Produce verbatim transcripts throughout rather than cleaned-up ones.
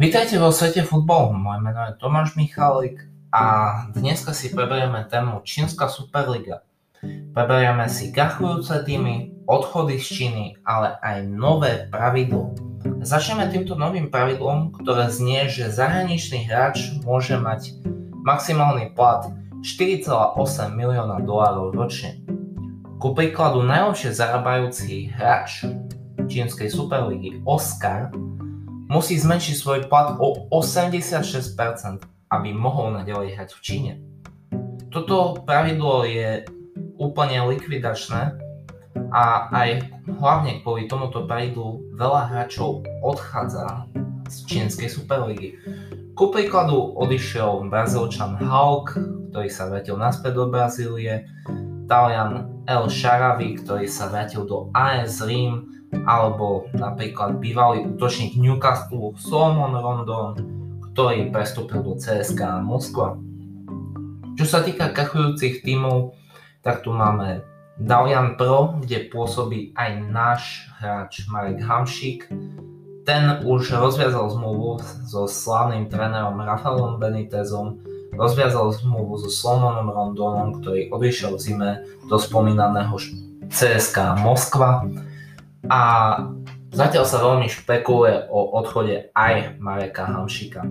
Vítajte vo svete futbalu, moje meno je Tomáš Michalík a dneska si preberieme tému Čínska superliga. Preberieme si krachujúce týmy, odchody z Číny, ale aj nové pravidlo. Začneme týmto novým pravidlom, ktoré znie, že zahraničný hráč môže mať maximálny plat štyri celé osem milióna dolárov ročne. Ku príkladu najlepšie zarábajúci hráč čínskej superligy Oscar musí zmenšiť svoj plat o osemdesiatšesť percent, aby mohol naďalej hrať v Číne. Toto pravidlo je úplne likvidačné a aj hlavne kvôli tomuto pravidlu veľa hráčov odchádza z čínskej superligy. Ku príkladu odišiel Brazílčan Hulk, ktorý sa vrátil naspäť do Brazílie, Dalian El Shaarawy, ktorý sa vrátil do á es Rím, alebo napríklad bývalý útočník Newcastle Solomon Rondon, ktorý prestúpil do cé es ká á Moskva. Čo sa týka krachujúcich tímov, tak tu máme Dalian Pro, kde pôsobí aj náš hráč Marek Hamšík. Ten už rozviazal zmluvu so slávnym trénerom Rafaelom Benítezom, rozviazal zmluvu so Solomonom Rondonom, ktorý odišiel v zime do spomínaného cé es ká á Moskva. A zatiaľ sa veľmi špekuluje o odchode aj Mareka Hamšíka.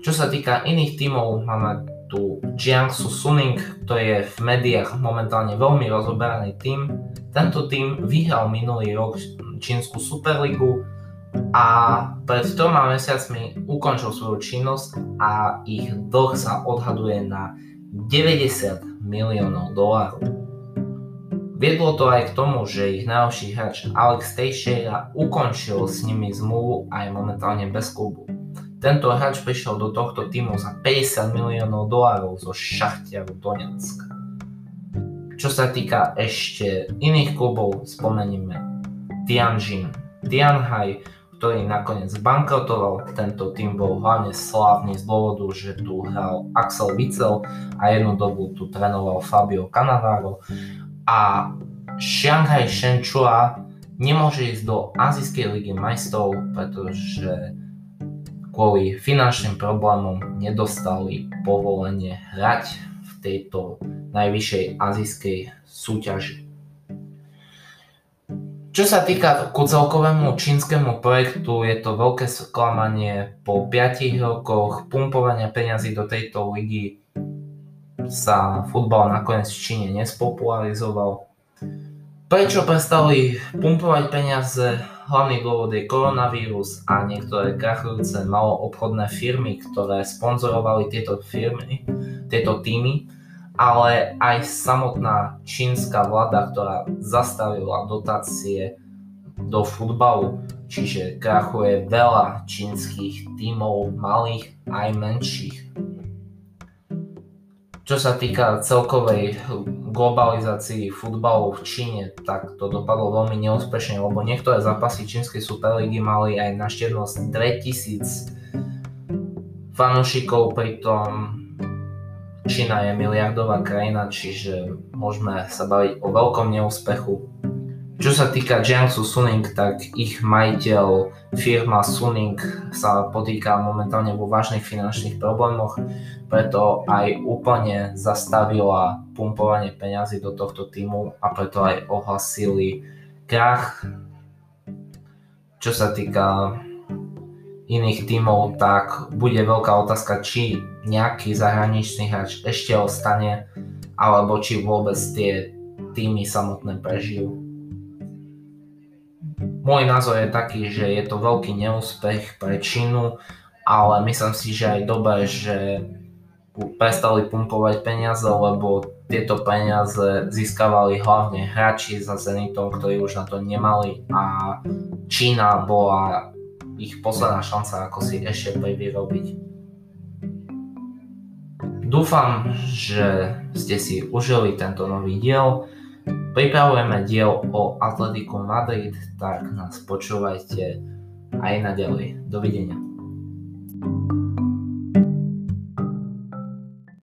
Čo sa týka iných tímov, máme tu Jiangsu Suning, ktorý je v médiách momentálne veľmi rozoberaný tím. Tento tím vyhral minulý rok čínsku superligu a pred troma mesiacmi ukončil svoju činnosť a ich dlh sa odhaduje na deväťdesiat miliónov dolárov. Viedlo to aj k tomu, že ich najlepší hráč Alex Teixeira ukončil s nimi zmluvu a je momentálne bez klubu. Tento hráč prišiel do tohto tímu za päťdesiat miliónov dolárov zo Šachtaru Donetsk. Čo sa týka ešte iných klubov, spomenieme Tianjin Tianhai, ktorý nakoniec bankrotoval. Tento tím bol hlavne slávny z dôvodu, že tu hral Axel Witzel a jednu dobu tu trénoval Fabio Canavaro. A Shanghai Shenhua nemôže ísť do Azijskej ligy majstrov, pretože kvôli finančným problémom nedostali povolenie hrať v tejto najvyššej azijskej súťaži. Čo sa týka ku celkovému čínskemu projektu, je to veľké sklamanie. Po piatich rokoch pumpovania peňazí do tejto ligy sa futbal nakoniec v Číne nespopularizoval. Prečo prestali pumpovať peniaze? Hlavný dôvod je koronavírus a niektoré krachujúce maloobchodné firmy, ktoré sponzorovali tieto firmy, tieto týmy, ale aj samotná čínska vláda, ktorá zastavila dotácie do futbalu, čiže krachuje veľa čínskych tímov, malých aj menších. Čo sa týka celkovej globalizácii futbalu v Číne, tak to dopadlo veľmi neúspešne, lebo niektoré zápasy čínskej superligy mali aj návštevnosť tritisíc fanúšikov, pritom Čína je miliardová krajina, čiže môžeme sa baviť o veľkom neúspechu. Čo sa týka Jiangsu Suning, tak ich majiteľ firma Suning sa potýka momentálne vo vážnych finančných problémoch, preto aj úplne zastavila pumpovanie peňazí do tohto tímu a preto aj ohlasili krach. Čo sa týka iných tímov, tak bude veľká otázka, či nejaký zahraničný hráč ešte ostane, alebo či vôbec tie tímy samotné prežijú. Môj názor je taký, že je to veľký neúspech pre Čínu, ale myslím si, že aj dobre, že prestali pumpovať peniaze, lebo tieto peniaze získavali hlavne hráči za Zenitom, ktorí už na to nemali a Čína bola ich posledná šanca, ako si ešte privyrobiť. Dúfam, že ste si užili tento nový diel. Pripravujeme diel o Atletico Madrid, tak nás počúvajte aj naďalej. Dovidenia.